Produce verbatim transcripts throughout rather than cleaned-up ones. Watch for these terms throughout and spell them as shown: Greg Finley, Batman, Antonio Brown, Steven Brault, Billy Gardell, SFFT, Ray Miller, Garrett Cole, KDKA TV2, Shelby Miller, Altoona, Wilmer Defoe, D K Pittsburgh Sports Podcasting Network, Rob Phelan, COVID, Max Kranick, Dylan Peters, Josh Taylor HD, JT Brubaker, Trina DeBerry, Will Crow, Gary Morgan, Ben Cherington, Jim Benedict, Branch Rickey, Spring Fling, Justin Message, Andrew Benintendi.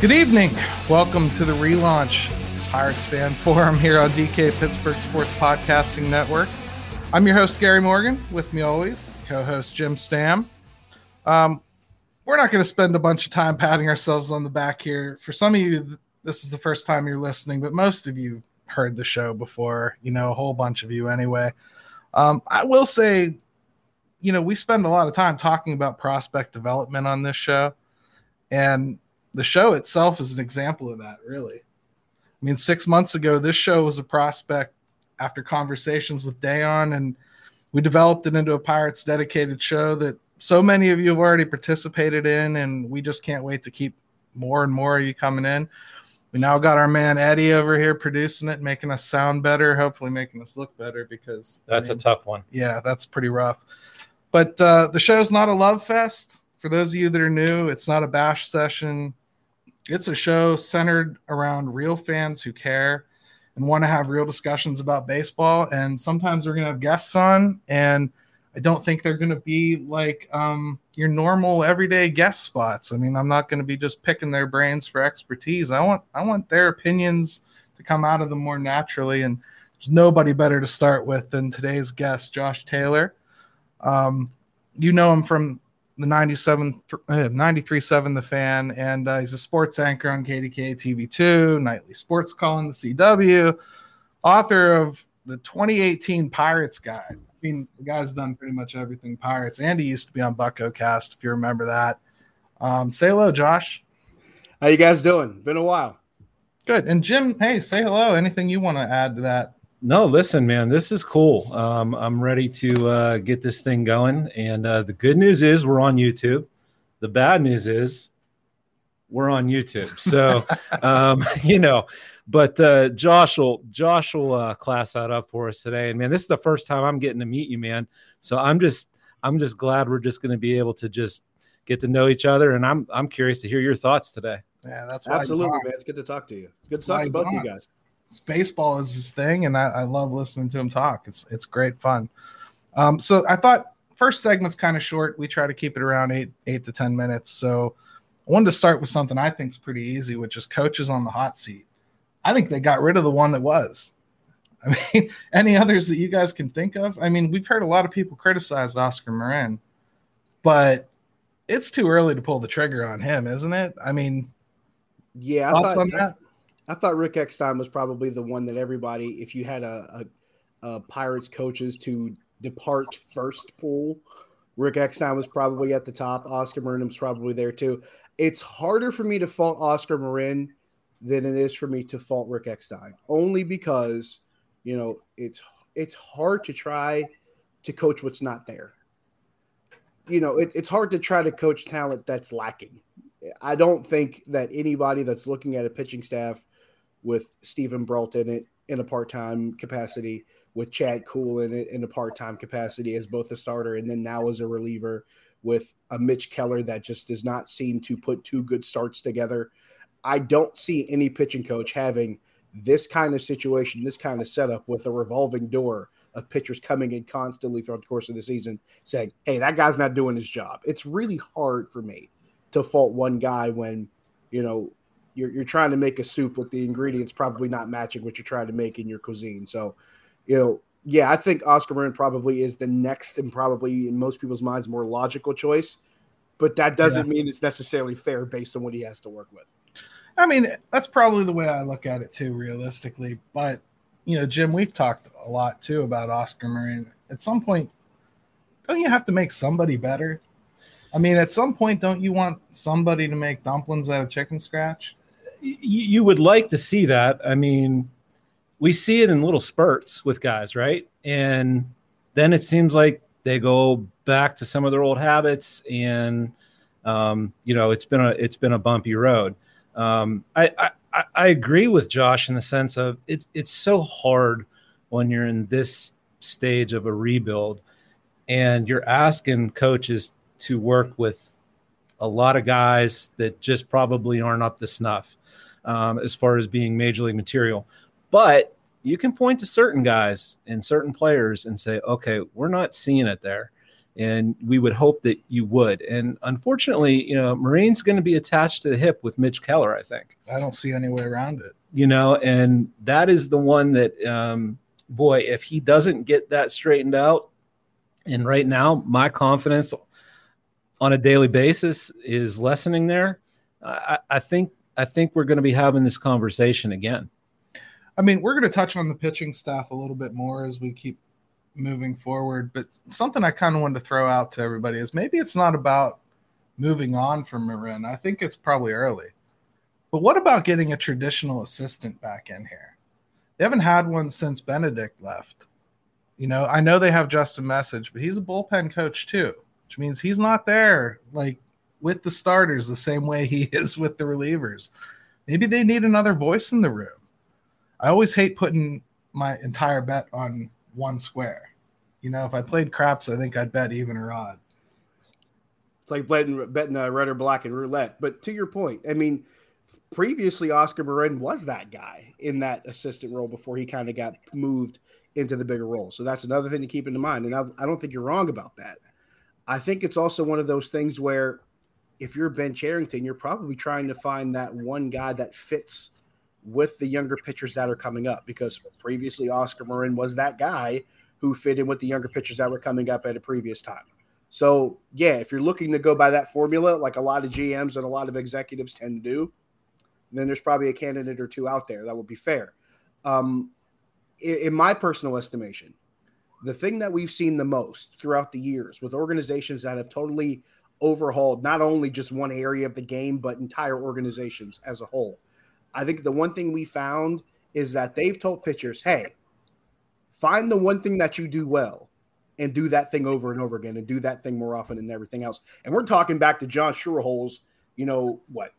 Good evening. Welcome to the relaunch Pirates Fan Forum here on D K Pittsburgh Sports Podcasting Network. I'm your host, Gary Morgan. With me always, co-host Jim Stam. Um, we're not going to spend a bunch of time patting ourselves on the back here. For some of you, this is the first time you're listening, but most of you heard the show before, you know, a whole bunch of you anyway. Um, I will say, you know, we spend a lot of time talking about prospect development on this show, and the show itself is an example of that, really. I mean, six months ago, this show was a prospect after conversations with Dayon, and we developed it into a Pirates dedicated show that so many of you have already participated in, and we just can't wait to keep more and more of you coming in. We now got our man Eddie over here producing it, making us sound better, hopefully making us look better, because that's I mean, a tough one. Yeah, that's pretty rough. But uh, the show's not a love fest. For those of you that are new, it's not a bash session. It's a show centered around real fans who care and want to have real discussions about baseball. And sometimes we're going to have guests on, and I don't think they're going to be like um, your normal everyday guest spots. I mean, I'm not going to be just picking their brains for expertise. I want I want their opinions to come out of them more naturally, and there's nobody better to start with than today's guest, Josh Taylor. Um, you know him from the ninety-seven, ninety-three point seven The Fan, and uh, he's a sports anchor on K D K A T V two, nightly sports call on the C W, author of the twenty eighteen Pirates Guide. I mean, the guy's done pretty much everything Pirates, and he used to be on Bucko Cast, if you remember that. Um, say hello, Josh. How you guys doing? Been a while. Good. And Jim, hey, say hello. Anything you want to add to that? No, listen, man, this is cool. Um, I'm ready to uh, get this thing going. And uh, the good news is we're on YouTube. The bad news is we're on YouTube. So, um, you know, but uh, Josh will, Josh will uh, class that up for us today. And, man, this is the first time I'm getting to meet you, man. So I'm just I'm just glad we're just going to be able to just get to know each other. And I'm I'm curious to hear your thoughts today. Yeah, that's absolutely, man. It's good to talk to you. It's good to talk to both of you guys. Baseball is his thing, and I, I love listening to him talk. It's it's great fun. Um, so I thought first segment's kind of short. We try to keep it around eight eight to ten minutes. So I wanted to start with something I think is pretty easy, which is coaches on the hot seat. I think they got rid of the one that was. I mean, any others that you guys can think of? I mean, we've heard a lot of people criticize Oscar Marin, but it's too early to pull the trigger on him, isn't it? I mean, yeah, thoughts I thought, on that? I thought Rick Eckstein was probably the one that everybody, if you had a, a, a Pirates coaches to depart first pool, Rick Eckstein was probably at the top. Oscar Marin was probably there too. It's harder for me to fault Oscar Marin than it is for me to fault Rick Eckstein, only because, you know, it's it's hard to try to coach what's not there. You know, it, it's hard to try to coach talent that's lacking. I don't think that anybody that's looking at a pitching staff with Steven Brault in it in a part-time capacity, with Chad Kuhl in it in a part-time capacity as both a starter and then now as a reliever, with a Mitch Keller that just does not seem to put two good starts together. I don't see any pitching coach having this kind of situation, this kind of setup with a revolving door of pitchers coming in constantly throughout the course of the season saying, hey, that guy's not doing his job. It's really hard for me to fault one guy when, you know, You're you're trying to make a soup with the ingredients probably not matching what you're trying to make in your cuisine. So, you know, yeah, I think Oscar Marin probably is the next and probably in most people's minds more logical choice, but that doesn't yeah. mean it's necessarily fair based on what he has to work with. I mean, that's probably the way I look at it too, realistically. But, you know, Jim, we've talked a lot too about Oscar Marin. At some point, don't you have to make somebody better? I mean, at some point, don't you want somebody to make dumplings out of chicken scratch? You would like to see that. I mean, we see it in little spurts with guys, right? And then it seems like they go back to some of their old habits, and um, you know, it's been a it's been a bumpy road. Um, I, I I agree with Josh in the sense of it's it's so hard when you're in this stage of a rebuild, and you're asking coaches to work with a lot of guys that just probably aren't up to snuff. um, as far as being major league material. But you can point to certain guys and certain players and say, okay, we're not seeing it there. And we would hope that you would. And unfortunately, you know, Marin's going to be attached to the hip with Mitch Keller, I think. I don't see any way around it. You know, and that is the one that, um, boy, if he doesn't get that straightened out, and right now my confidence on a daily basis is lessening there, I, I think I think we're going to be having this conversation again. I mean, we're going to touch on the pitching staff a little bit more as we keep moving forward, but something I kind of wanted to throw out to everybody is maybe it's not about moving on from Marin. I think it's probably early. But what about getting a traditional assistant back in here? They haven't had one since Benedict left. You know, I know they have Justin Message, but he's a bullpen coach too, which means he's not there like with the starters the same way he is with the relievers. Maybe they need another voice in the room. I always hate putting my entire bet on one square. You know, if I played craps, I think I'd bet even or odd. It's like betting, betting uh, red or black and roulette. But to your point, I mean, previously Oscar Marin was that guy in that assistant role before he kind of got moved into the bigger role. So that's another thing to keep in mind. And I've, I don't think you're wrong about that. I think it's also one of those things where if you're Ben Cherington, you're probably trying to find that one guy that fits with the younger pitchers that are coming up, because previously Oscar Marin was that guy who fit in with the younger pitchers that were coming up at a previous time. So yeah, if you're looking to go by that formula, like a lot of G Ms and a lot of executives tend to do, then there's probably a candidate or two out there that would be fair. Um, in, in my personal estimation, the thing that we've seen the most throughout the years with organizations that have totally overhauled not only just one area of the game, but entire organizations as a whole, I think the one thing we found is that they've told pitchers, hey, find the one thing that you do well and do that thing over and over again and do that thing more often than everything else. And we're talking back to John Schuerholz, you know, what,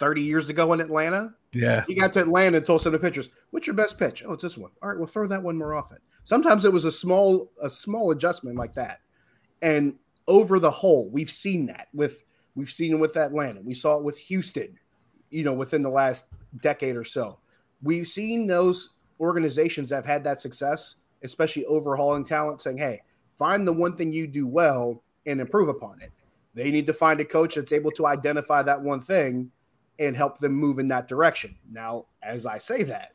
thirty years ago in Atlanta? Yeah. He got to Atlanta and told some of the pitchers, what's your best pitch? Oh, it's this one. All right, well, throw that one more often. Sometimes it was a small, a small adjustment like that. And over the whole, we've seen that with, we've seen it with Atlanta. We saw it with Houston, you know, within the last decade or so. We've seen those organizations that have had that success, especially overhauling talent, saying, hey, find the one thing you do well and improve upon it. They need to find a coach that's able to identify that one thing and help them move in that direction. Now, as I say that,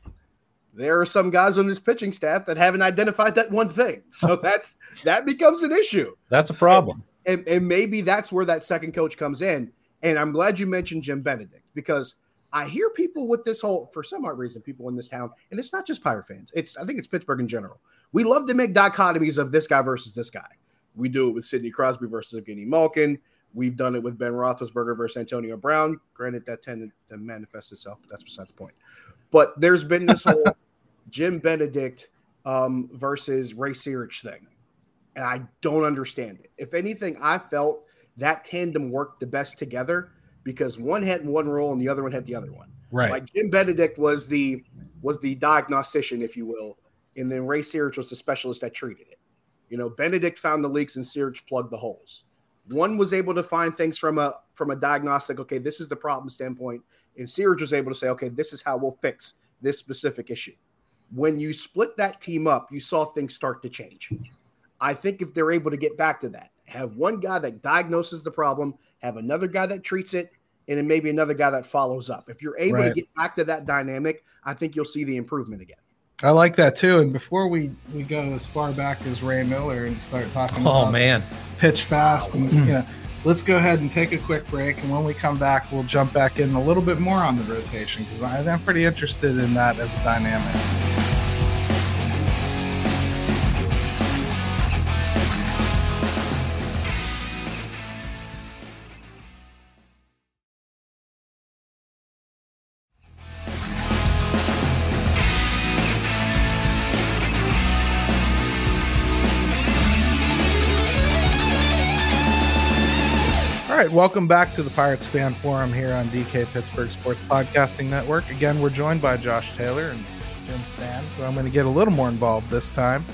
there are some guys on this pitching staff that haven't identified that one thing. So that's that becomes an issue. That's a problem. And, and, and maybe that's where that second coach comes in. And I'm glad you mentioned Jim Benedict, because I hear people with this whole, for some odd reason, people in this town, and it's not just Pirate fans. It's I think it's Pittsburgh in general. We love to make dichotomies of this guy versus this guy. We do it with Sidney Crosby versus Evgeny Malkin. We've done it with Ben Roethlisberger versus Antonio Brown. Granted, that tended to manifest itself, but that's beside the point. But there's been this whole Jim Benedict um, versus Ray Searage thing, and I don't understand it. If anything, I felt that tandem worked the best together because one had one role and the other one had the other one. Right. Like Jim Benedict was the was the diagnostician, if you will, and then Ray Searage was the specialist that treated it. You know, Benedict found the leaks and Searage plugged the holes. One was able to find things from a from a diagnostic, okay, this is the problem standpoint, and Searage was able to say, okay, this is how we'll fix this specific issue. When you split that team up, you saw things start to change. I think if they're able to get back to that, have one guy that diagnoses the problem, have another guy that treats it, and then maybe another guy that follows up. If you're able right. to get back to that dynamic, I think you'll see the improvement again. I like that too. And before we, we go as far back as Ray Miller and start talking oh, about man. pitch fast, and you know, let's go ahead and take a quick break. And when we come back, we'll jump back in a little bit more on the rotation because I'm pretty interested in that as a dynamic. Welcome back to the Pirates Fan Forum here on D K Pittsburgh Sports Podcasting Network. Again, we're joined by Josh Taylor and Jim Stam, so I'm going to get a little more involved this time.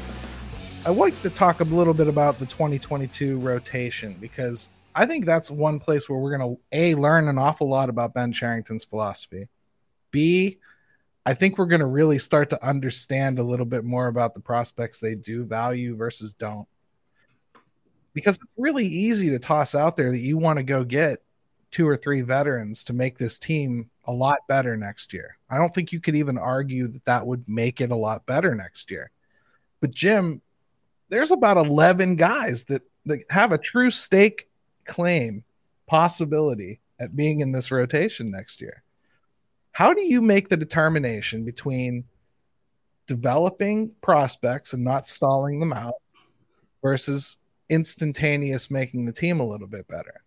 I like to talk a little bit about the twenty twenty-two rotation because I think that's one place where we're going to, A, learn an awful lot about Ben Cherington's philosophy, B, I think we're going to really start to understand a little bit more about the prospects they do value versus don't. Because it's really easy to toss out there that you want to go get two or three veterans to make this team a lot better next year. I don't think you could even argue that that would make it a lot better next year. But Jim, there's about eleven guys that, that have a true stake claim possibility at being in this rotation next year. How do you make the determination between developing prospects and not stalling them out versus instantaneous making the team a little bit better?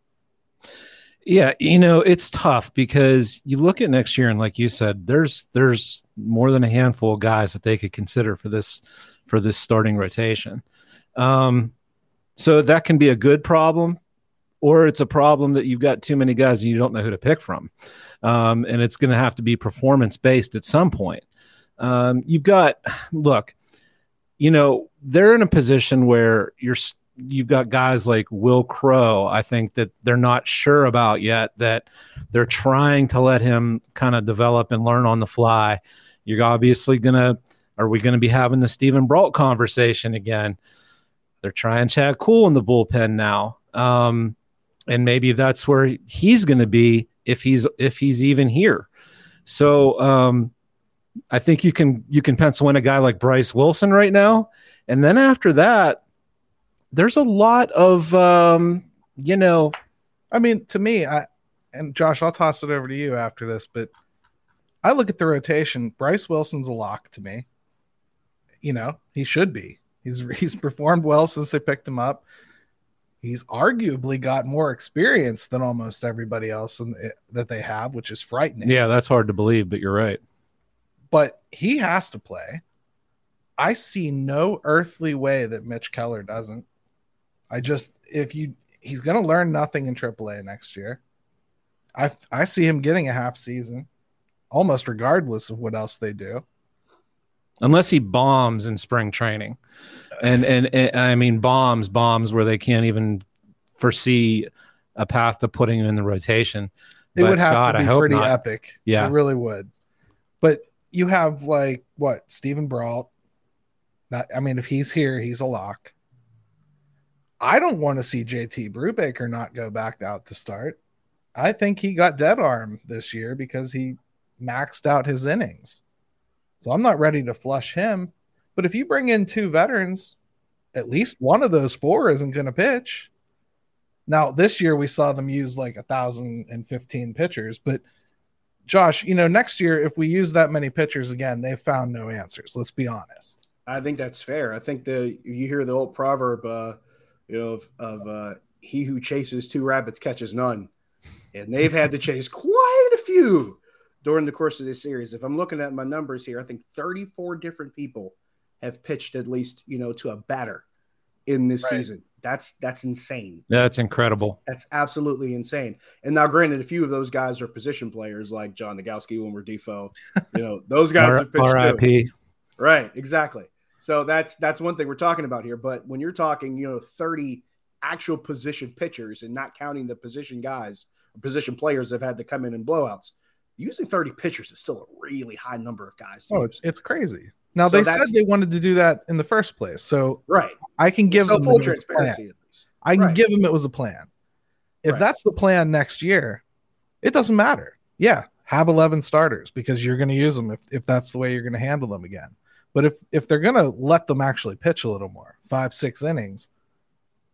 Yeah, you know, it's tough because you look at next year and like you said, there's there's more than a handful of guys that they could consider for this for this starting rotation. Um, so that can be a good problem, or it's a problem that you've got too many guys and you don't know who to pick from. Um, and it's going to have to be performance-based at some point. Um, you've got, look, you know, they're in a position where you're you've got guys like Will Crow, I think, that they're not sure about yet, that they're trying to let him kind of develop and learn on the fly. You're obviously going to, are we going to be having the Steven Brault conversation again? They're trying Chad Kuhl in the bullpen now. Um, and maybe that's where he's going to be if he's, if he's even here. So um, I think you can, you can pencil in a guy like Bryce Wilson right now. And then after that, there's a lot of, um, you know, I mean, to me, I, and Josh, I'll toss it over to you after this, but I look at the rotation. Bryce Wilson's a lock to me. You know, he should be, he's, he's performed well since they picked him up. He's arguably got more experience than almost everybody else in the, that they have, which is frightening. Yeah, that's hard to believe, but you're right. But he has to play. I see no earthly way that Mitch Keller doesn't. I just, if you, he's going to learn nothing in triple A next year. I I see him getting a half season, almost regardless of what else they do. Unless he bombs in spring training. And, and and I mean bombs, bombs where they can't even foresee a path to putting him in the rotation. It but would have God, to be pretty not. epic. Yeah, it really would. But you have like what Steven Brault. Not, I mean, if he's here, he's a lock. I don't want to see J T Brubaker not go back out to start. I think he got dead arm this year because he maxed out his innings. So I'm not ready to flush him. But if you bring in two veterans, at least one of those four isn't going to pitch. Now, this year we saw them use like one thousand fifteen pitchers. But, Josh, you know, next year, if we use that many pitchers again, they've found no answers. Let's be honest. I think that's fair. I think the you hear the old proverb, uh, you know, of, of uh, he who chases two rabbits catches none. And they've had to chase quite a few during the course of this series. If I'm looking at my numbers here, I think thirty-four different people have pitched at least, you know, to a batter in this right. season. That's that's insane. That's incredible. That's, that's absolutely insane. And now, granted, a few of those guys are position players like John Nagowski, Wilmer Defoe. You know, those guys have pitched R I P. Right, exactly. So that's that's one thing we're talking about here. But when you're talking, you know, thirty actual position pitchers and not counting the position guys, position players that have had to come in and blowouts, using thirty pitchers is still a really high number of guys. Oh, it's, it's crazy. Now, so they said they wanted to do that in the first place, so right. I can give so them full transparency. At least. I can right. give them it was a plan. If right. that's the plan next year, it doesn't matter. Yeah, have eleven starters because you're going to use them if, if that's the way you're going to handle them again. But if, if they're going to let them actually pitch a little more, five, six innings,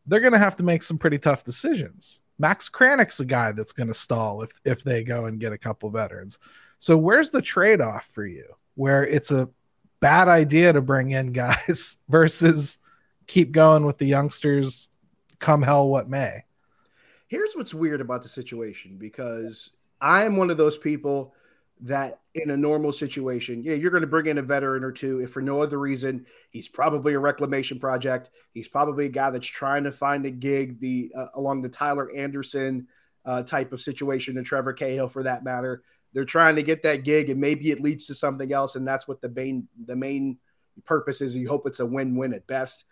they're going to have to make some pretty tough decisions. Max Kranich's a guy that's going to stall if if they go and get a couple veterans. So where's the trade-off for you where it's a bad idea to bring in guys versus keep going with the youngsters come hell what may? Here's what's weird about the situation, because I am one of those people that in a normal situation, yeah, you're going to bring in a veteran or two. If for no other reason, he's probably a reclamation project. He's probably a guy that's trying to find a gig the uh, along the Tyler Anderson uh, type of situation, and Trevor Cahill for that matter. They're trying to get that gig, and maybe it leads to something else, and that's what the main the main purpose is. You hope it's a win-win at best.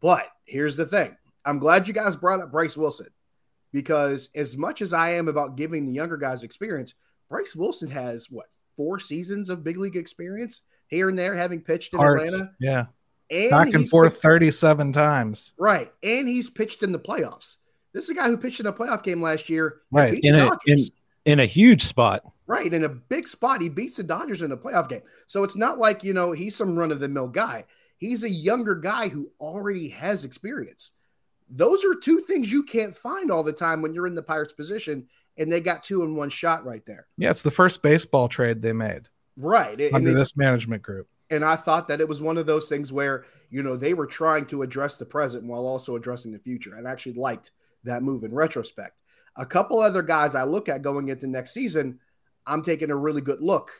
But here's the thing. I'm glad you guys brought up Bryce Wilson, because as much as I am about giving the younger guys experience, Bryce Wilson has, what, four seasons of big league experience here and there, having pitched in Hearts, Atlanta. Yeah. And back and forth pitched, thirty-seven times. Right. And he's pitched in the playoffs. This is a guy who pitched in a playoff game last year. Right. In a, in, in a huge spot. Right. In a big spot. He beats the Dodgers in a playoff game. So it's not like, you know, he's some run-of-the-mill guy. He's a younger guy who already has experience. Those are two things you can't find all the time when you're in the Pirates position, and they got two in one shot right there. Yeah, it's the first baseball trade they made. Right. Under and this management group. And I thought that it was one of those things where, you know, they were trying to address the present while also addressing the future. And I actually liked that move in retrospect. A couple other guys I look at going into next season, I'm taking a really good look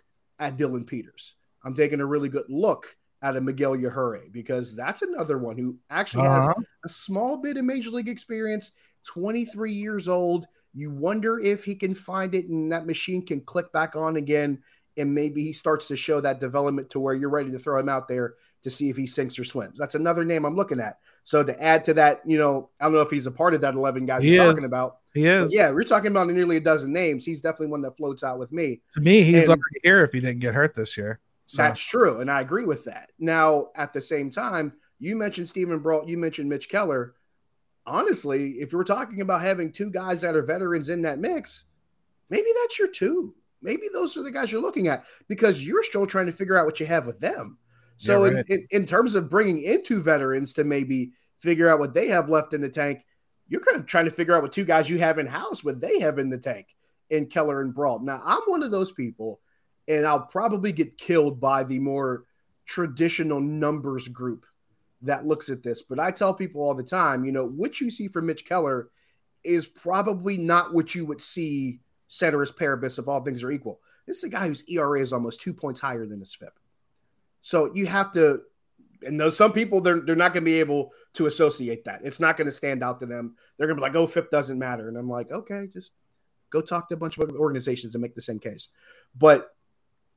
at Dylan Peters. I'm taking a really good look out of Miguel Yajure, because that's another one who actually uh-huh. has a small bit of major league experience, twenty-three years old. You wonder if he can find it and that machine can click back on again. And maybe he starts to show that development to where you're ready to throw him out there to see if he sinks or swims. That's another name I'm looking at. So to add to that, you know, I don't know if he's a part of that eleven guys he we're is. talking about. He is. Yeah, we're talking about nearly a dozen names. He's definitely one that floats out with me. To me, he's and, already here if he didn't get hurt this year. So. That's true, and I agree with that. Now, at the same time, you mentioned Steven Brault, you mentioned Mitch Keller. Honestly, if you were talking about having two guys that are veterans in that mix, maybe that's your two. Maybe those are the guys you're looking at because you're still trying to figure out what you have with them. So yeah, right. in, in, in terms of bringing in two veterans to maybe figure out what they have left in the tank, you're kind of trying to figure out what two guys you have in-house, what they have in the tank in Keller and Brault. Now, I'm one of those people. And I'll probably get killed by the more traditional numbers group that looks at this. But I tell people all the time, you know, what you see from Mitch Keller is probably not what you would see ceteris paribus if all things are equal. This is a guy whose E R A is almost two points higher than his F I P. So you have to, and though some people, they're, they're not going to be able to associate that. It's not going to stand out to them. They're going to be like, oh, F I P doesn't matter. And I'm like, okay, just go talk to a bunch of other organizations and make the same case. But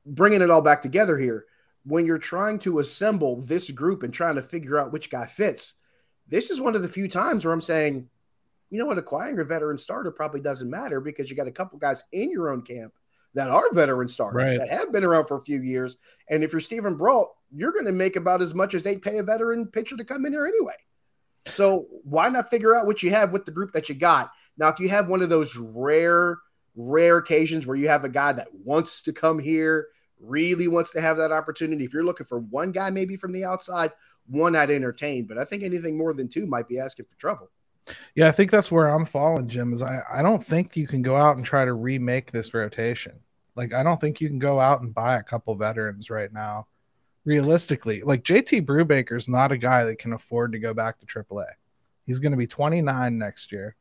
bringing it all back together here, when you're trying to assemble this group and trying to figure out which guy fits, this is one of the few times where I'm saying, you know what, acquiring a veteran starter probably doesn't matter because you got a couple guys in your own camp that are veteran starters right. that have been around for a few years. And if you're Steven Brault, you're going to make about as much as they pay a veteran pitcher to come in here anyway. So why not figure out what you have with the group that you got? Now, if you have one of those rare rare occasions where you have a guy that wants to come here, really wants to have that opportunity. If you're looking for one guy, maybe from the outside, one I'd entertain, but I think anything more than two might be asking for trouble. Yeah. I think that's where I'm falling, Jim, is I, I don't think you can go out and try to remake this rotation. Like, I don't think you can go out and buy a couple veterans right now. Realistically, like J T Brubaker is not a guy that can afford to go back to triple A. He's going to be twenty-nine next year.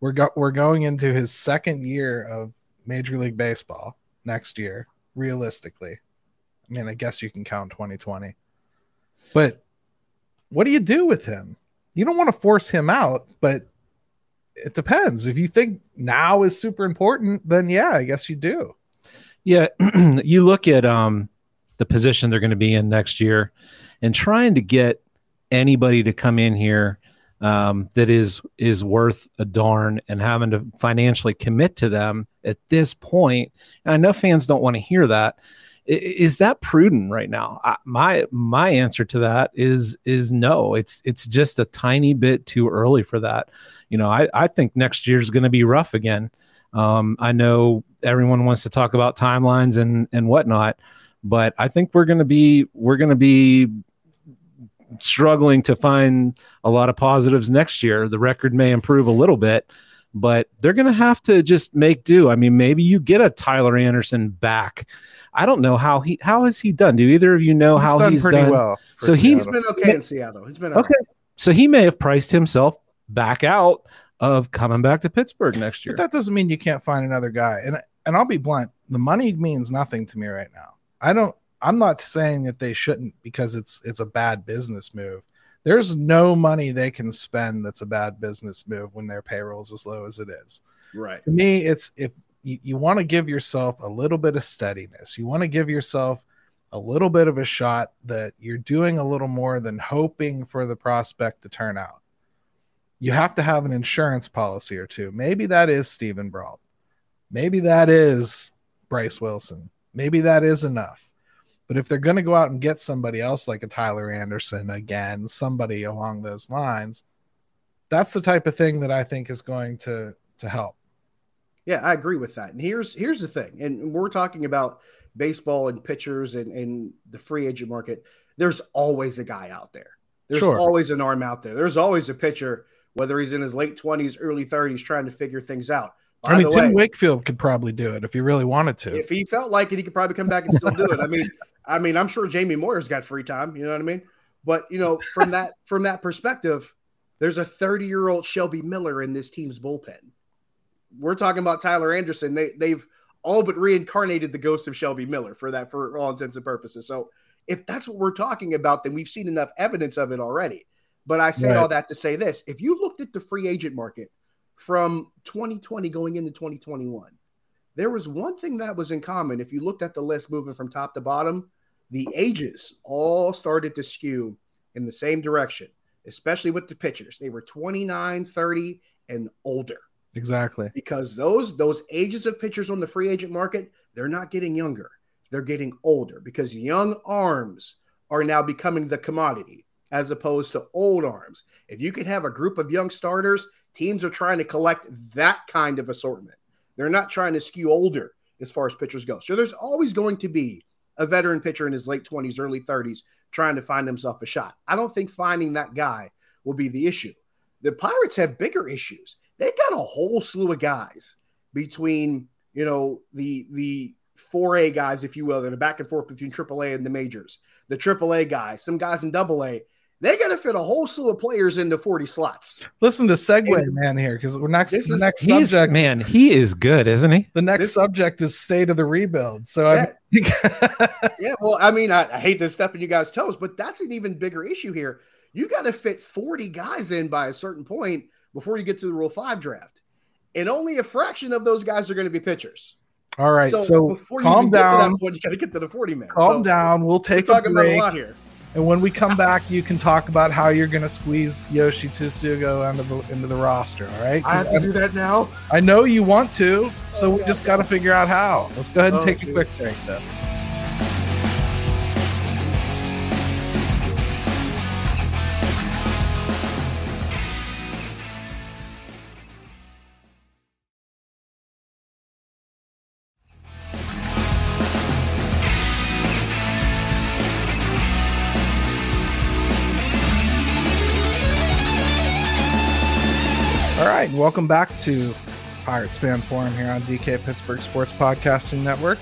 We're go- we're going into his second year of Major League Baseball next year, realistically. I mean, I guess you can count twenty twenty. But what do you do with him? You don't want to force him out, but it depends. If you think now is super important, then yeah, I guess you do. Yeah, you look at um, the position they're going to be in next year and trying to get anybody to come in here Um, that is is worth a darn and having to financially commit to them at this point. And I know fans don't want to hear that. I, is that prudent right now? I, my my answer to that is is no. It's it's just a tiny bit too early for that. You know, I, I think next year is going to be rough again. Um, I know everyone wants to talk about timelines and and whatnot, but I think we're going to be we're going to be. struggling to find a lot of positives next year. The record may improve a little bit, but they're going to have to just make do. I mean, maybe you get a Tyler Anderson back. I don't know how he, how has he done? Do either of you know he's how done he's pretty done? Well so he, he's been okay in Seattle. He's been okay. okay. So he may have priced himself back out of coming back to Pittsburgh next year. But that doesn't mean you can't find another guy. And, and I'll be blunt. The money means nothing to me right now. I don't, I'm not saying that they shouldn't because it's it's a bad business move. There's no money they can spend that's a bad business move when their payroll's as low as it is. Right. To me, it's if you, you want to give yourself a little bit of steadiness, you want to give yourself a little bit of a shot that you're doing a little more than hoping for the prospect to turn out. You have to have an insurance policy or two. Maybe that is Steven Brault. Maybe that is Bryce Wilson. Maybe that is enough. But if they're going to go out and get somebody else like a Tyler Anderson again, somebody along those lines, that's the type of thing that I think is going to to help. Yeah, I agree with that. And here's here's the thing. And we're talking about baseball and pitchers and, and the free agent market. There's always a guy out there. There's sure. always an arm out there. There's always a pitcher, whether he's in his late twenties, early thirties, trying to figure things out. By I mean, Tim way, Wakefield could probably do it if he really wanted to. If he felt like it, he could probably come back and still do it. I mean, I mean, I'm sure Jamie Moyer's got free time. You know what I mean? But you know, from that from that perspective, there's a thirty-year-old Shelby Miller in this team's bullpen. We're talking about Tyler Anderson. They they've all but reincarnated the ghost of Shelby Miller for that, for all intents and purposes. So if that's what we're talking about, then we've seen enough evidence of it already. But I say right. all that to say this: if you looked at the free agent market from twenty twenty going into twenty twenty-one, there was one thing that was in common. If you looked at the list moving from top to bottom, the ages all started to skew in the same direction, especially with the pitchers. They were twenty-nine, thirty, and older. Exactly. Because those, those ages of pitchers on the free agent market, they're not getting younger. They're getting older because young arms are now becoming the commodity as opposed to old arms. If you could have a group of young starters, teams are trying to collect that kind of assortment. They're not trying to skew older as far as pitchers go. So there's always going to be a veteran pitcher in his late twenties, early thirties, trying to find himself a shot. I don't think finding that guy will be the issue. The Pirates have bigger issues. They've got a whole slew of guys between, you know, the the four A guys, if you will, that are back and forth between triple A and the majors, the triple A guys, some guys in double A. They got to fit a whole slew of players into forty slots. Listen to Segway and Man here, because we're next. This the is, next subject, is, man, he is good, isn't he? The next this, subject is state of the rebuild. So yeah, I yeah. Well, I mean, I, I hate to step on you guys' toes, but that's an even bigger issue here. You got to fit forty guys in by a certain point before you get to the Rule Five draft, and only a fraction of those guys are going to be pitchers. All right, so, so calm down. Point, you got to get to the forty man. Calm so, down. We'll take we're talking a break. About a lot here. And when we come back, you can talk about how you're going to squeeze Yoshi Tsugo into the, into the roster, all right? I have to I, do that now? I know you want to, so oh, we God. just got to figure out how. Let's go ahead and oh, take geez. a quick break, though. Welcome back to Pirates Fan Forum here on D K Pittsburgh Sports Podcasting Network.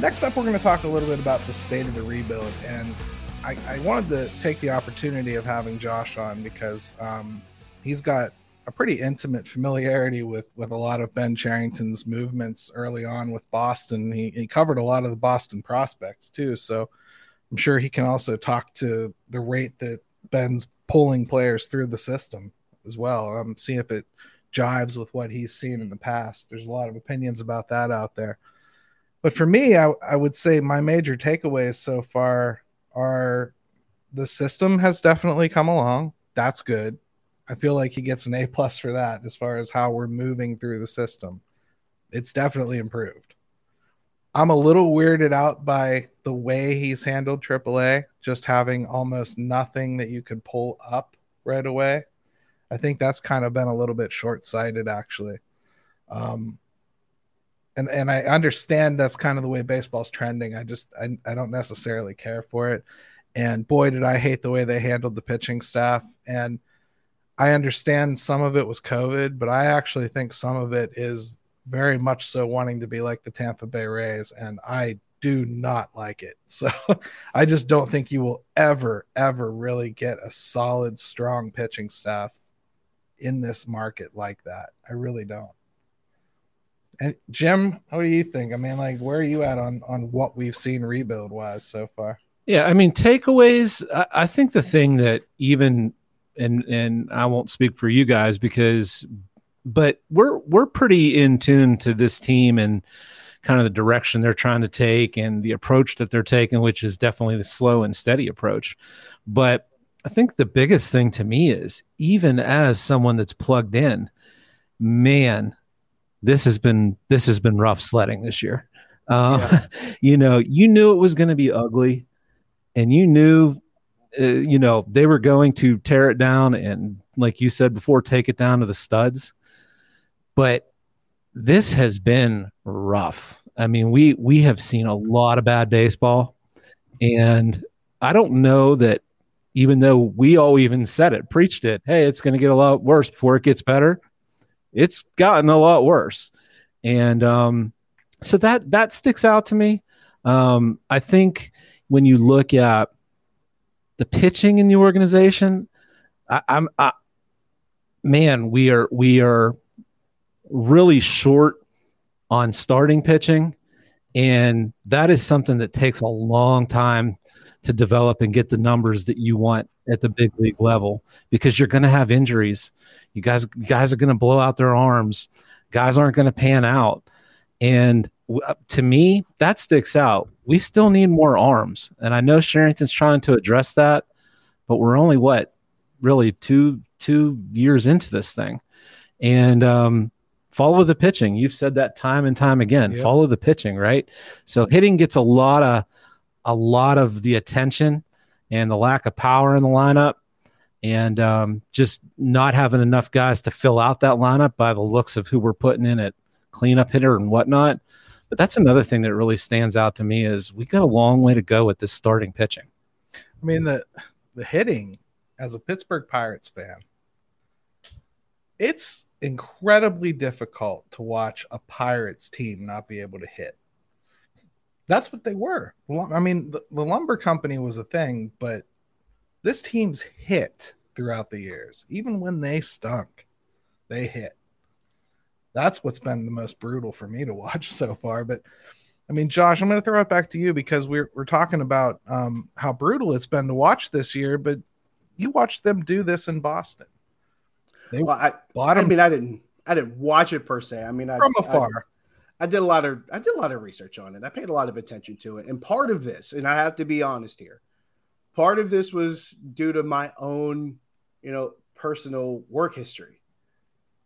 Next up, we're going to talk a little bit about the state of the rebuild. And I, I wanted to take the opportunity of having Josh on because um, he's got a pretty intimate familiarity with, with a lot of Ben Cherington's movements early on with Boston. He, he covered a lot of the Boston prospects too. So I'm sure he can also talk to the rate that Ben's pulling players through the system as well. Um, see if it jives with what he's seen in the past. There's a lot of opinions about that out there. But for me, I, I would say my major takeaways so far are the system has definitely come along. That's good. I feel like he gets an A plus for that as far as how we're moving through the system. It's definitely improved. I'm a little weirded out by the way he's handled triple A, just having almost nothing that you could pull up right away. I think that's kind of been a little bit short-sighted, actually. Um, and and I understand that's kind of the way baseball's trending. I just I, I don't necessarily care for it. And boy, did I hate the way they handled the pitching staff. And I understand some of it was COVID, but I actually think some of it is very much so wanting to be like the Tampa Bay Rays, and I do not like it. So I just don't think you will ever, ever really get a solid, strong pitching staff in this market like that. I really don't. And Jim, what do you think? I mean, like, where are you at on, on what we've seen rebuild wise so far? Yeah. I mean, takeaways. I, I think the thing that even, and, and I won't speak for you guys because, but we're, we're pretty in tune to this team and kind of the direction they're trying to take and the approach that they're taking, which is definitely the slow and steady approach. But I think the biggest thing to me is, even as someone that's plugged in, man, this has been this has been rough sledding this year. Uh, yeah. You know, you knew it was going to be ugly, and you knew, uh, you know, they were going to tear it down and, like you said before, take it down to the studs. But this has been rough. I mean, we we have seen a lot of bad baseball, and I don't know that, even though we all even said it, preached it, hey, it's going to get a lot worse before it gets better. It's gotten a lot worse. And um, so that that sticks out to me. Um, I think when you look at the pitching in the organization, I, I'm I, man, we are we are really short on starting pitching, and that is something that takes a long time to develop and get the numbers that you want at the big league level, because you're going to have injuries. You guys, guys are going to blow out their arms. Guys aren't going to pan out. And w- to me, that sticks out. We still need more arms. And I know Sherington's trying to address that, but we're only what really two, two years into this thing. And um, follow the pitching. You've said that time and time again, yep. Follow the pitching, right? So hitting gets a lot of, a lot of the attention, and the lack of power in the lineup, and um, just not having enough guys to fill out that lineup by the looks of who we're putting in at cleanup hitter and whatnot. But that's another thing that really stands out to me is we got a long way to go with this starting pitching. I mean, the the hitting, as a Pittsburgh Pirates fan, it's incredibly difficult to watch a Pirates team not be able to hit. That's what they were. I mean, the, the lumber company was a thing, but this team's hit throughout the years. Even when they stunk, they hit. That's what's been the most brutal for me to watch so far. But, I mean, Josh, I'm going to throw it back to you, because we're we're talking about um, how brutal it's been to watch this year, but you watched them do this in Boston. They well, I, bought I mean, I didn't, I didn't watch it per se. I mean, I, from afar. I, I did a lot of I did a lot of research on it. I paid a lot of attention to it. And part of this, and I have to be honest here, part of this was due to my own, you know, personal work history.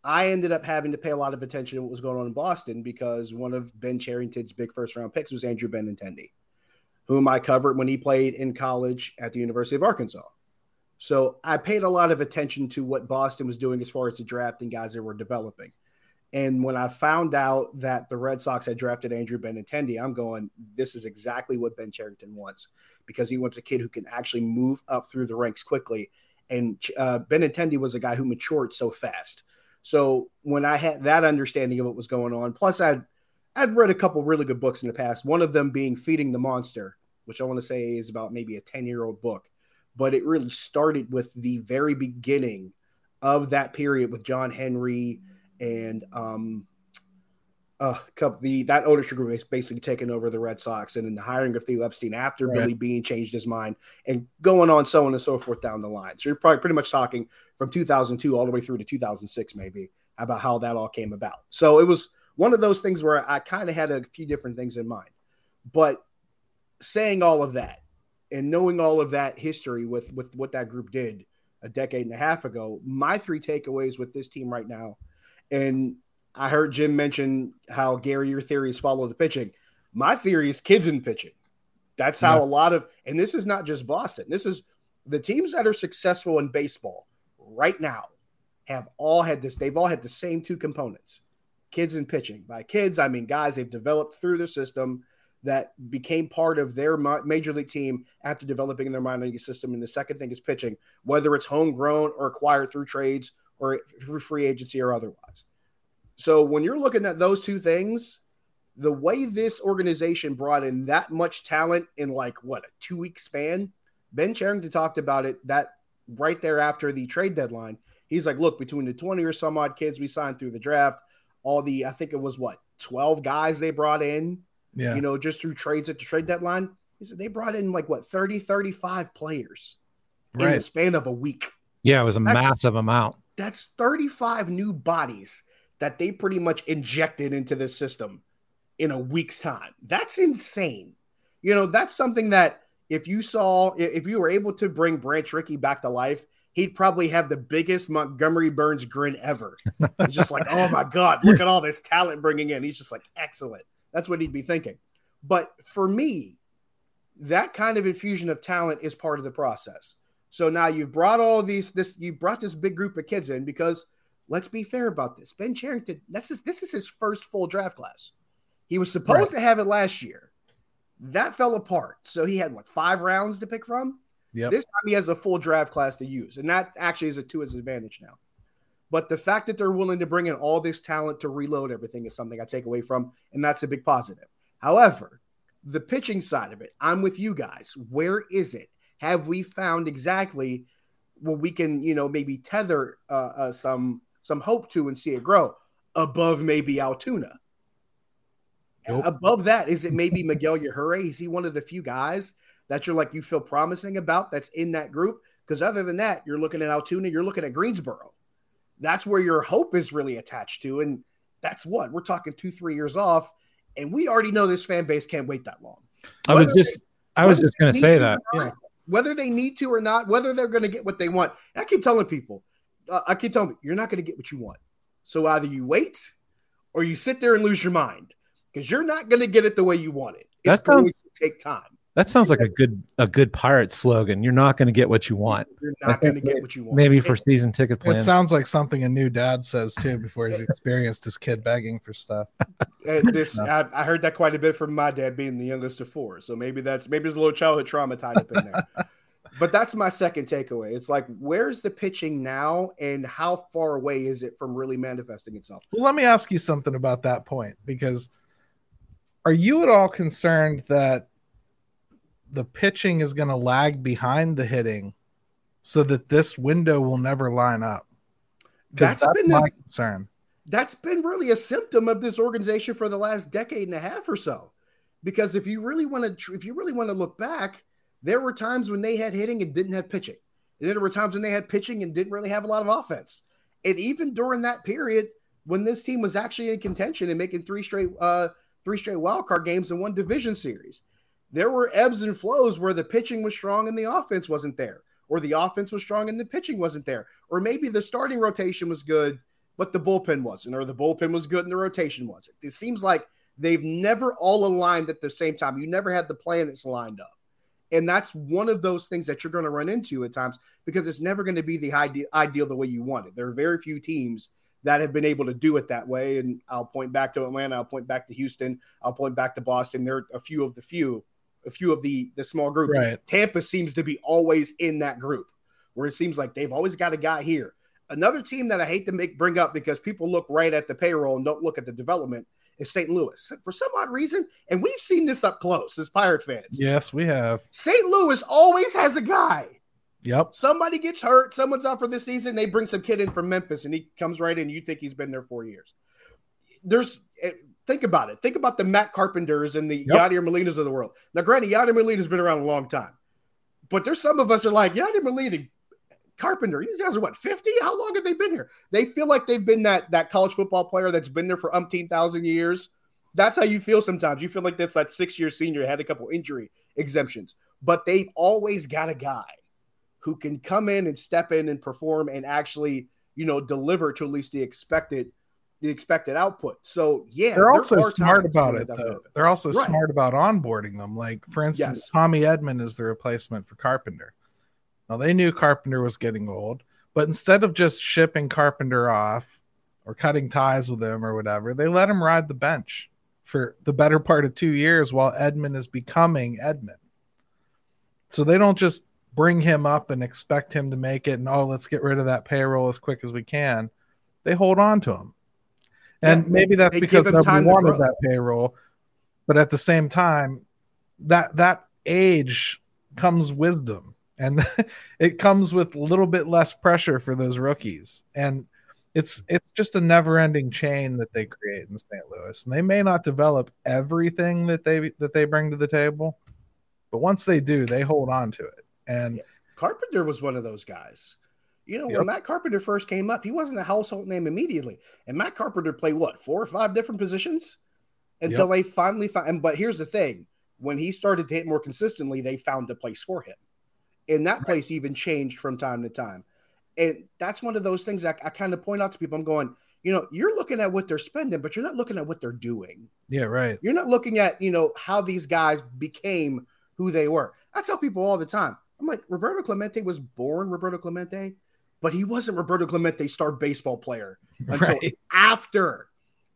I ended up having to pay a lot of attention to what was going on in Boston because one of Ben Cherington's big first round picks was Andrew Benintendi, whom I covered when he played in college at the University of Arkansas. So I paid a lot of attention to what Boston was doing as far as the draft and guys that were developing. And when I found out that the Red Sox had drafted Andrew Benintendi, I'm going, this is exactly what Ben Cherington wants, because he wants a kid who can actually move up through the ranks quickly. And uh, Benintendi was a guy who matured so fast. So when I had that understanding of what was going on, plus I'd, I'd read a couple really good books in the past, one of them being Feeding the Monster, which I want to say is about maybe a ten-year-old book. But it really started with the very beginning of that period with John Henry and um, uh, the that ownership group is basically taking over the Red Sox, and in the hiring of Theo Epstein after right. Billy Beane changed his mind, and going on so on and so forth down the line. So you're probably pretty much talking from two thousand two all the way through to two thousand six, maybe, about how that all came about. So it was one of those things where I kind of had a few different things in mind. But saying all of that and knowing all of that history with, with what that group did a decade and a half ago, my three takeaways with this team right now. And I heard Jim mention how, Gary, your theory is follow the pitching. My theory is kids in pitching. That's how yeah. a lot of – and this is not just Boston. This is the teams that are successful in baseball right now have all had this – they've all had the same two components, kids in pitching. By kids, I mean guys they've developed through the system that became part of their major league team after developing their minor league system. And the second thing is pitching, whether it's homegrown or acquired through trades or through free agency or otherwise. So when you're looking at those two things, the way this organization brought in that much talent in like, what, a two-week span? Ben Cherington talked about it that right there after the trade deadline. He's like, look, between the twenty or some odd kids we signed through the draft, all the, I think it was, what, twelve guys they brought in, yeah. you know, just through trades at the trade deadline. He said they brought in like, what, thirty, thirty-five players right. in the span of a week. Yeah, it was a That's- massive amount. That's thirty-five new bodies that they pretty much injected into this system in a week's time. That's insane. You know, that's something that if you saw, if you were able to bring Branch Rickey back to life, he'd probably have the biggest Montgomery Burns grin ever. It's just like, oh my God, look at all this talent bringing in. He's just like, excellent. That's what he'd be thinking. But for me, that kind of infusion of talent is part of the process. So now you've brought all these, this, you brought this big group of kids in because let's be fair about this. Ben Cherington, this is, this is his first full draft class. He was supposed right. to have it last year. That fell apart. So he had what, five rounds to pick from? Yep. This time he has a full draft class to use. And that actually is a, to his advantage now. But the fact that they're willing to bring in all this talent to reload everything is something I take away from. And that's a big positive. However, the pitching side of it, I'm with you guys. Where is it? Have we found exactly what we can, you know, maybe tether uh, uh, some some hope to and see it grow above maybe Altoona? Nope. Above that, is it maybe Miguel Yajure? Is he one of the few guys that you're like you feel promising about that's in that group? Because other than that, you're looking at Altoona, you're looking at Greensboro. That's where your hope is really attached to, and that's what we're talking two, three years off, and we already know this fan base can't wait that long. I whether was just, they, I was just going to say that. Yeah. Whether they need to or not, whether they're going to get what they want. And I keep telling people, uh, I keep telling them, you're not going to get what you want. So either you wait or you sit there and lose your mind because you're not going to get it the way you want it. It's going to take time. That sounds like a good a good Pirate slogan. You're not going to get what you want. You're not going to get what you want. Maybe for season ticket plans. It sounds like something a new dad says, too, before he's experienced his kid begging for stuff. This, I, I heard that quite a bit from my dad being the youngest of four. So maybe that's maybe there's a little childhood trauma tied up in there. But that's my second takeaway. It's like, where's the pitching now and how far away is it from really manifesting itself? Well, let me ask you something about that point, because are you at all concerned that the pitching is going to lag behind the hitting so that this window will never line up? That's, that's been my a, concern. That's been really a symptom of this organization for the last decade and a half or so. Because if you really want to, if you really want to look back, there were times when they had hitting and didn't have pitching. And there were times when they had pitching and didn't really have a lot of offense. And even during that period, when this team was actually in contention and making three straight, uh, three straight wildcard games and one division series, there were ebbs and flows where the pitching was strong and the offense wasn't there, or the offense was strong and the pitching wasn't there, or maybe the starting rotation was good, but the bullpen wasn't, or the bullpen was good and the rotation wasn't. It seems like they've never all aligned at the same time. You never had the planets lined up. And that's one of those things that you're going to run into at times because it's never going to be the ide- ideal the way you want it. There are very few teams that have been able to do it that way. And I'll point back to Atlanta. I'll point back to Houston. I'll point back to Boston. They're a few of the few. a few of the, the small group. Right. Tampa seems to be always in that group where it seems like they've always got a guy here. Another team that I hate to make bring up because people look right at the payroll and don't look at the development is Saint Louis. For some odd reason, and we've seen this up close as Pirate fans. Yes, we have. Saint Louis always has a guy. Yep. Somebody gets hurt. Someone's out for this season. They bring some kid in from Memphis and he comes right in. You think he's been there four years. There's Think about it. Think about the Matt Carpenters and the yep. Yadier Molinas of the world. Now, granted, Yadier Molina's been around a long time, but there's some of us are like, Yadier Molina, Carpenter, these guys are what, fifty? How long have they been here? They feel like they've been that, that college football player that's been there for umpteen thousand years. That's how you feel sometimes. You feel like that's that six-year senior had a couple injury exemptions, but they've always got a guy who can come in and step in and perform and actually, you know, deliver to at least the expected the expected output. So yeah, they're also smart about it though. They're also right. smart about onboarding them. Like for instance, yes. Tommy Edman is the replacement for Carpenter. Now they knew Carpenter was getting old, but instead of just shipping Carpenter off or cutting ties with him or whatever, they let him ride the bench for the better part of two years while Edman is becoming Edman. So they don't just bring him up and expect him to make it. And oh, let's get rid of that payroll as quick as we can. They hold on to him. And yeah, maybe that's because nobody wanted that payroll, but at the same time, that that age comes wisdom, and it comes with a little bit less pressure for those rookies. And it's it's just a never-ending chain that they create in Saint Louis. And they may not develop everything that they that they bring to the table, but once they do, they hold on to it. And yeah. Carpenter was one of those guys. You know, yep. when Matt Carpenter first came up, he wasn't a household name immediately. And Matt Carpenter played, what, four or five different positions until yep. they finally found – but here's the thing. When he started to hit more consistently, they found a place for him. And that right. place even changed from time to time. And that's one of those things I, I kind of point out to people. I'm going, you know, you're looking at what they're spending, but you're not looking at what they're doing. Yeah, right. You're not looking at, you know, how these guys became who they were. I tell people all the time, I'm like, Roberto Clemente was born Roberto Clemente, but he wasn't Roberto Clemente star baseball player until right. after.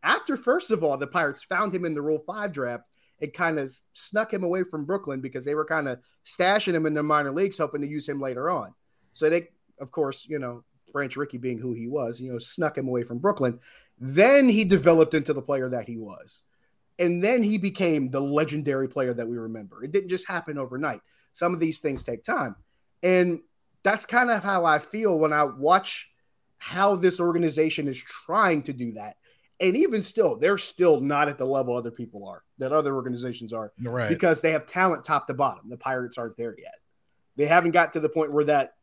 After, first of all, the Pirates found him in the Rule five draft and kind of snuck him away from Brooklyn because they were kind of stashing him in the minor leagues, hoping to use him later on. So they, of course, you know, Branch Rickey being who he was, you know, snuck him away from Brooklyn. Then he developed into the player that he was. And then he became the legendary player that we remember. It didn't just happen overnight. Some of these things take time. And that's kind of how I feel when I watch how this organization is trying to do that. And even still, they're still not at the level other people are, that other organizations are, right. because they have talent top to bottom. The Pirates aren't there yet. They haven't got to the point where that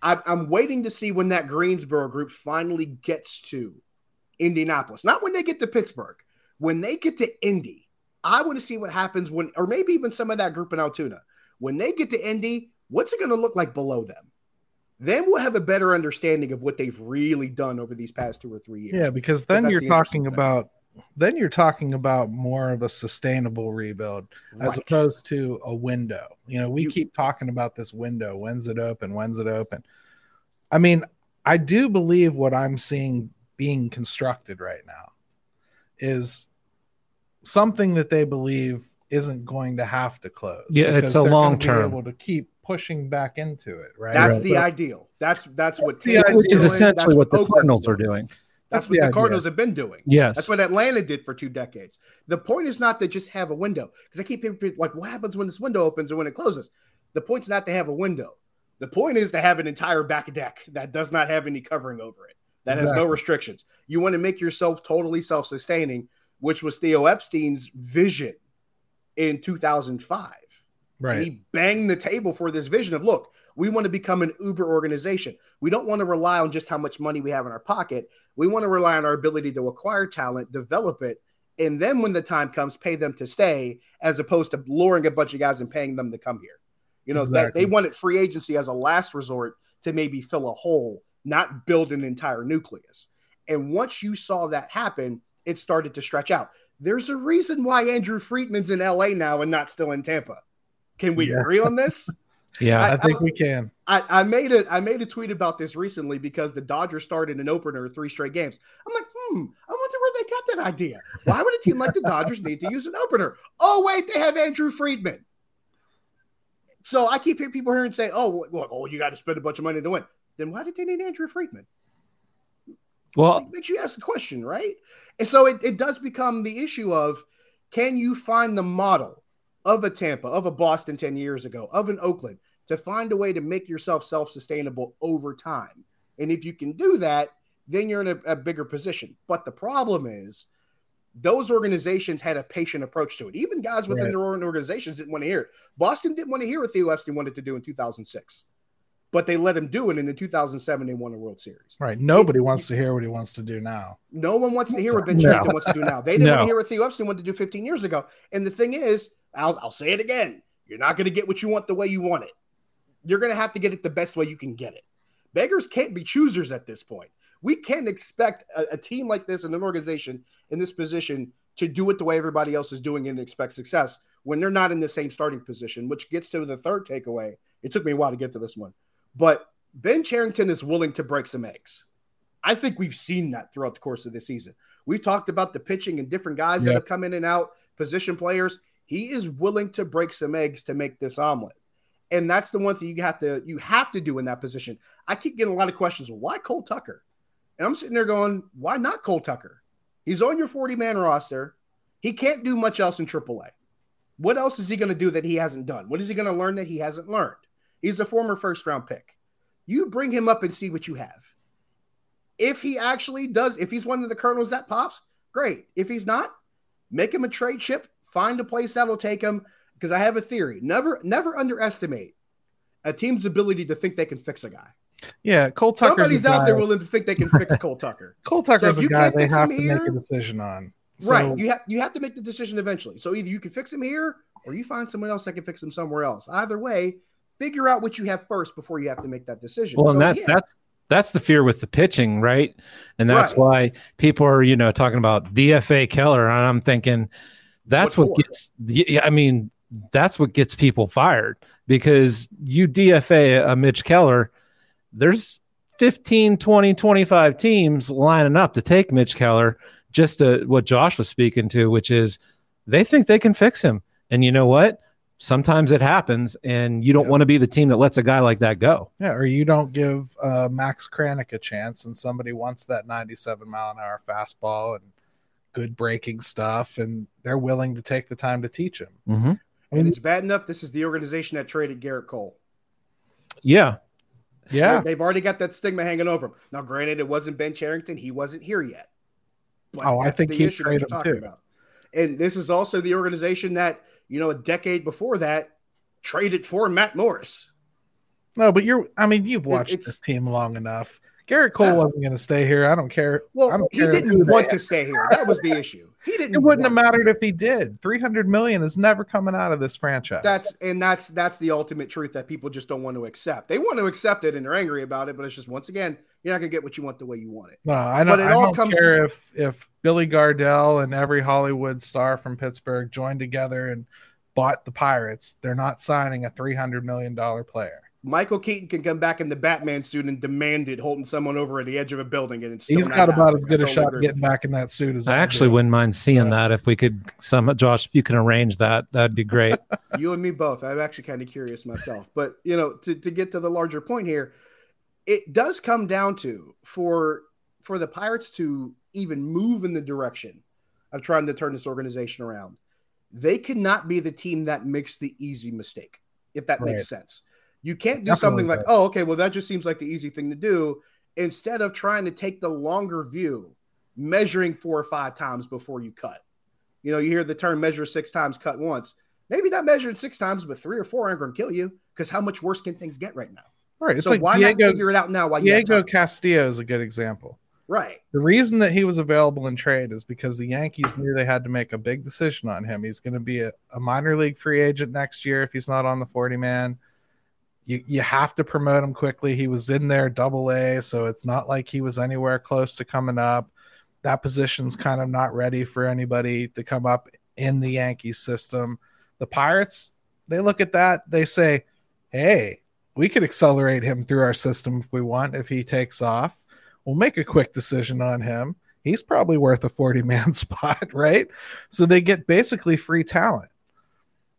I, I'm waiting to see when that Greensboro group finally gets to Indianapolis. Not when they get to Pittsburgh. When they get to Indy, I want to see what happens when, or maybe even some of that group in Altoona. When they get to Indy, what's it going to look like below them? Then we'll have a better understanding of what they've really done over these past two or three years. Yeah, because then you're talking about then you're talking about more of a sustainable rebuild right. as opposed to a window. You know, we you, keep talking about this window. When's it open? When's it open? I mean, I do believe what I'm seeing being constructed right now is something that they believe isn't going to have to close. Yeah, it's a long term. Able to keep pushing back into it, right? That's right. the but, ideal. That's that's, that's what the ideal, which is essentially what the Cardinals are doing. That's, that's what the, the Cardinals have been doing. Yes, that's what Atlanta did for two decades. The point is not to just have a window, because I keep people like, what happens when this window opens and when it closes? The point's not to have a window. The point is to have an entire back deck that does not have any covering over it, that exactly. has no restrictions. You want to make yourself totally self-sustaining, which was Theo Epstein's vision in two thousand five. Right. He banged the table for this vision of, look, we want to become an Uber organization. We don't want to rely on just how much money we have in our pocket. We want to rely on our ability to acquire talent, develop it, and then when the time comes, pay them to stay, as opposed to luring a bunch of guys and paying them to come here. You know, exactly. they, they wanted free agency as a last resort to maybe fill a hole, not build an entire nucleus. And once you saw that happen, it started to stretch out. There's a reason why Andrew Friedman's in L A now and not still in Tampa. Can we yeah. agree on this? yeah, I, I think I, we can. I, I made a I made a tweet about this recently because the Dodgers started an opener three straight games. I'm like, hmm, I wonder where they got that idea. Why would a team like the Dodgers need to use an opener? Oh, wait, they have Andrew Friedman. So I keep hearing people here and say, oh, well, oh, you got to spend a bunch of money to win. Then why did they need Andrew Friedman? Well, it makes you ask the question, right? And so it, it does become the issue of, can you find the model of a Tampa, of a Boston ten years ago, of an Oakland, to find a way to make yourself self-sustainable over time? And if you can do that, then you're in a, a bigger position. But the problem is those organizations had a patient approach to it. Even guys within right. their own organizations didn't want to hear it. Boston didn't want to hear what Theo Epstein wanted to do in two thousand six. But they let him do it, and in two thousand seven, they won a World Series. Right. Nobody it, wants to hear what he wants to do now. No one wants to hear what Ben Cherington no. wants to do now. They didn't no. want to hear what Theo Epstein wanted to do fifteen years ago. And the thing is, I'll, I'll say it again, you're not going to get what you want the way you want it. You're going to have to get it the best way you can get it. Beggars can't be choosers at this point. We can't expect a, a team like this and an organization in this position to do it the way everybody else is doing and expect success when they're not in the same starting position, which gets to the third takeaway. It took me a while to get to this one. But Ben Cherington is willing to break some eggs. I think we've seen that throughout the course of the season. We've talked about the pitching and different guys yep. that have come in and out, position players. He is willing to break some eggs to make this omelet. And that's the one thing you have to you have to do in that position. I keep getting a lot of questions. Well, why Cole Tucker? And I'm sitting there going, why not Cole Tucker? He's on your forty-man roster. He can't do much else in triple A. What else is he going to do that he hasn't done? What is he going to learn that he hasn't learned? He's a former first-round pick. You bring him up and see what you have. If he actually does, if he's one of the Cardinals that pops, great. If he's not, make him a trade chip. Find a place that'll take him, because I have a theory. Never never underestimate a team's ability to think they can fix a guy. Yeah, Cole Tucker. Somebody's out guy. there willing to think they can fix Cole Tucker. Cole Tucker's so a guy they have to here, make a decision on. So. Right. You have you have to make the decision eventually. So either you can fix him here or you find someone else that can fix him somewhere else. Either way, figure out what you have first before you have to make that decision. Well, so, and that, yeah. that's that's the fear with the pitching, right? And that's right. Why people are, you know, talking about D F A Keller, and I'm thinking that's what, what gets. I mean, that's what gets people fired, because you D F A a Mitch Keller, there's fifteen, twenty, twenty-five teams lining up to take Mitch Keller. Just to, what Josh was speaking to, which is they think they can fix him, and you know what? Sometimes it happens, and you don't yeah. want to be the team that lets a guy like that go. Yeah, or you don't give uh, Max Kranick a chance, and somebody wants that ninety-seven mile an hour fastball and good breaking stuff, and they're willing to take the time to teach him. Mm-hmm. And it's bad enough this is the organization that traded Garrett Cole. Yeah. Yeah. Like, they've already got that stigma hanging over him. Now, granted, it wasn't Ben Cherington. He wasn't here yet. But oh, I think he traded him too. About. And this is also the organization that, you know, a decade before that, traded for Matt Morris. No, but you're, I mean, you've watched it, this team long enough. Garrett Cole uh, wasn't going to stay here. I don't care. Well, don't he care didn't want to stay here. That was the issue. He didn't. It wouldn't have mattered if he did. three hundred million dollars is never coming out of this franchise. That's and that's that's the ultimate truth that people just don't want to accept. They want to accept it and they're angry about it, but it's just, once again, you're not going to get what you want the way you want it. No, I don't, but it I all don't comes care if if Billy Gardell and every Hollywood star from Pittsburgh joined together and bought the Pirates. They're not signing a three hundred million dollars player. Michael Keaton can come back in the Batman suit and demand it, holding someone over at the edge of a building, and it's still he's got about as good a shot getting back in that suit as I actually wouldn't mind seeing so. That if we could, some Josh, if you can arrange that, that'd be great. You and me both. I'm actually kind of curious myself, but you know, to, to get to the larger point here, it does come down to for for the Pirates to even move in the direction of trying to turn this organization around. They cannot be the team that makes the easy mistake, if that right. makes sense. You can't do Definitely something like, oh, okay, well, that just seems like the easy thing to do, instead of trying to take the longer view, measuring four or five times before you cut. You know, you hear the term measure six times, cut once. Maybe not measuring six times, but three or four aren't going to kill you, because how much worse can things get right now? Right. It's so like why Diego, not figure it out now? While Diego Castillo is a good example. Right. The reason that he was available in trade is because the Yankees knew they had to make a big decision on him. He's going to be a, a minor league free agent next year if he's not on the forty-man. You you have to promote him quickly. He was in there double A, so it's not like he was anywhere close to coming up. That position's kind of not ready for anybody to come up in the Yankees system. The Pirates, they look at that. They say, hey, we could accelerate him through our system if we want. If he takes off, we'll make a quick decision on him. He's probably worth a forty-man spot, right? So they get basically free talent.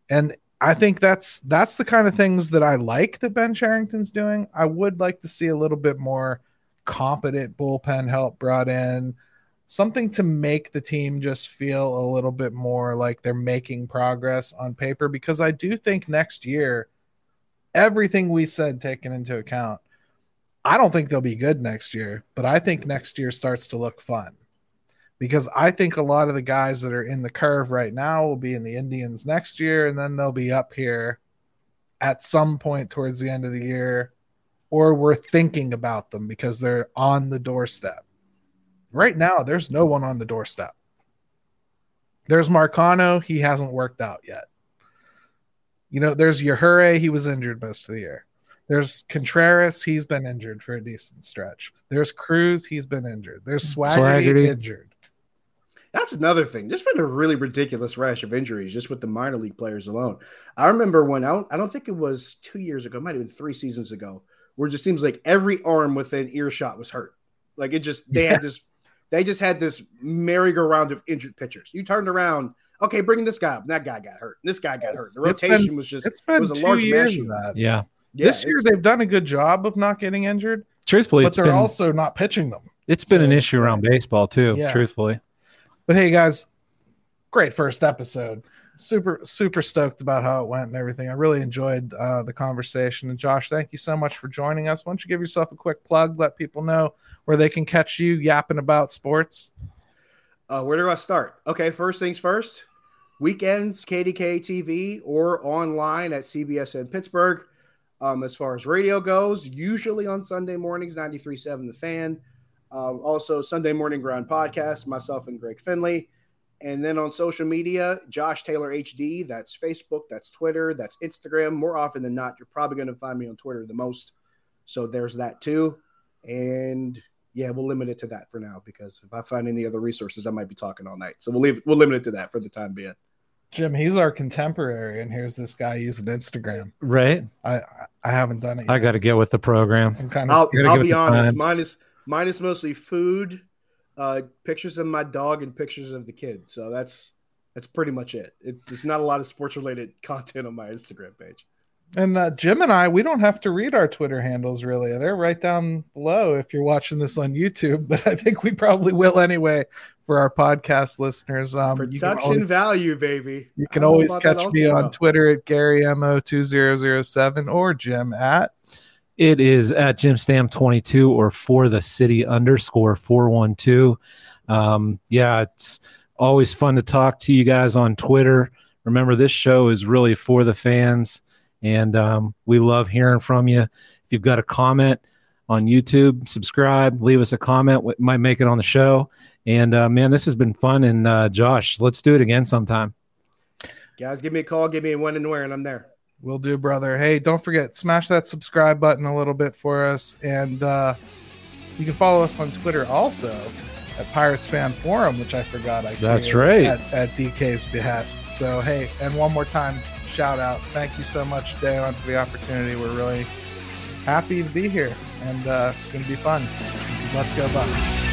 And I think that's that's the kind of things that I like that Ben Cherington's doing. I would like to see a little bit more competent bullpen help brought in, something to make the team just feel a little bit more like they're making progress on paper, because I do think next year, everything we said taken into account, I don't think they'll be good next year, but I think next year starts to look fun. Because I think a lot of the guys that are in the curve right now will be in the Indians next year, and then they'll be up here at some point towards the end of the year, or we're thinking about them because they're on the doorstep. Right now, there's no one on the doorstep. There's Marcano. He hasn't worked out yet. You know, there's Yajure. He was injured most of the year. There's Contreras. He's been injured for a decent stretch. There's Cruz. He's been injured. There's Swaggerty, Swaggerty. injured. That's another thing. There's been a really ridiculous rash of injuries just with the minor league players alone. I remember when, I don't, I don't think it was two years ago, it might have been three seasons ago, where it just seems like every arm within earshot was hurt. Like it just, they yeah. had this, they just had this merry-go-round of injured pitchers. You turned around, okay, bring this guy up. That guy got hurt. This guy got hurt. The rotation been, was just, it's been it was a large issue. Yeah. yeah. This year they've done a good job of not getting injured. Truthfully, but they're been, also not pitching them. It's been so, an issue around baseball too, yeah. truthfully. But hey, guys, great first episode. Super, super stoked about how it went and everything. I really enjoyed uh, the conversation. And Josh, thank you so much for joining us. Why don't you give yourself a quick plug, let people know where they can catch you yapping about sports. Uh, where do I start? Okay, first things first. Weekends, K D K T V, or online at C B S N Pittsburgh. Um, as far as radio goes, usually on Sunday mornings, ninety-three point seven The Fan. Um, also, Sunday Morning Grind podcast, myself and Greg Finley. And then on social media, Josh Taylor H D. That's Facebook, that's Twitter, that's Instagram. More often than not, you're probably going to find me on Twitter the most. So there's that too. And yeah, we'll limit it to that for now, because if I find any other resources, I might be talking all night. So we'll leave, we'll limit it to that for the time being. Jim, he's our contemporary, and here's this guy using Instagram. Right? I I haven't done it yet. I got to get with the program. I'm kind of I'll, I'll be honest. Mine is, mine is mostly food, uh, pictures of my dog, and pictures of the kid. So that's that's pretty much it. it There's not a lot of sports-related content on my Instagram page. And uh, Jim and I, we don't have to read our Twitter handles, really. They're right down below if you're watching this on YouTube, but I think we probably will anyway for our podcast listeners. Um, Production always, value, baby. You can always catch me on Twitter at Gary M O two thousand seven or Jim at? It is at Jim Stam twenty-two or for the city underscore four one two. Um, yeah, it's always fun to talk to you guys on Twitter. Remember, this show is really for the fans. And um, we love hearing from you. If you've got a comment on YouTube, subscribe, leave us a comment. We might make it on the show. And, uh, man, this has been fun. And, uh, Josh, let's do it again sometime. Guys, give me a call. Give me a when and where, and I'm there. Will do, brother. Hey, don't forget, smash that subscribe button a little bit for us. And uh, you can follow us on Twitter also at Pirates Fan Forum, which I forgot I created. That's right. At, at D K's behest. So, hey, and one more time, shout out. Thank you so much, Daylon, for the opportunity. We're really happy to be here, and uh, it's going to be fun. Let's go Bucks.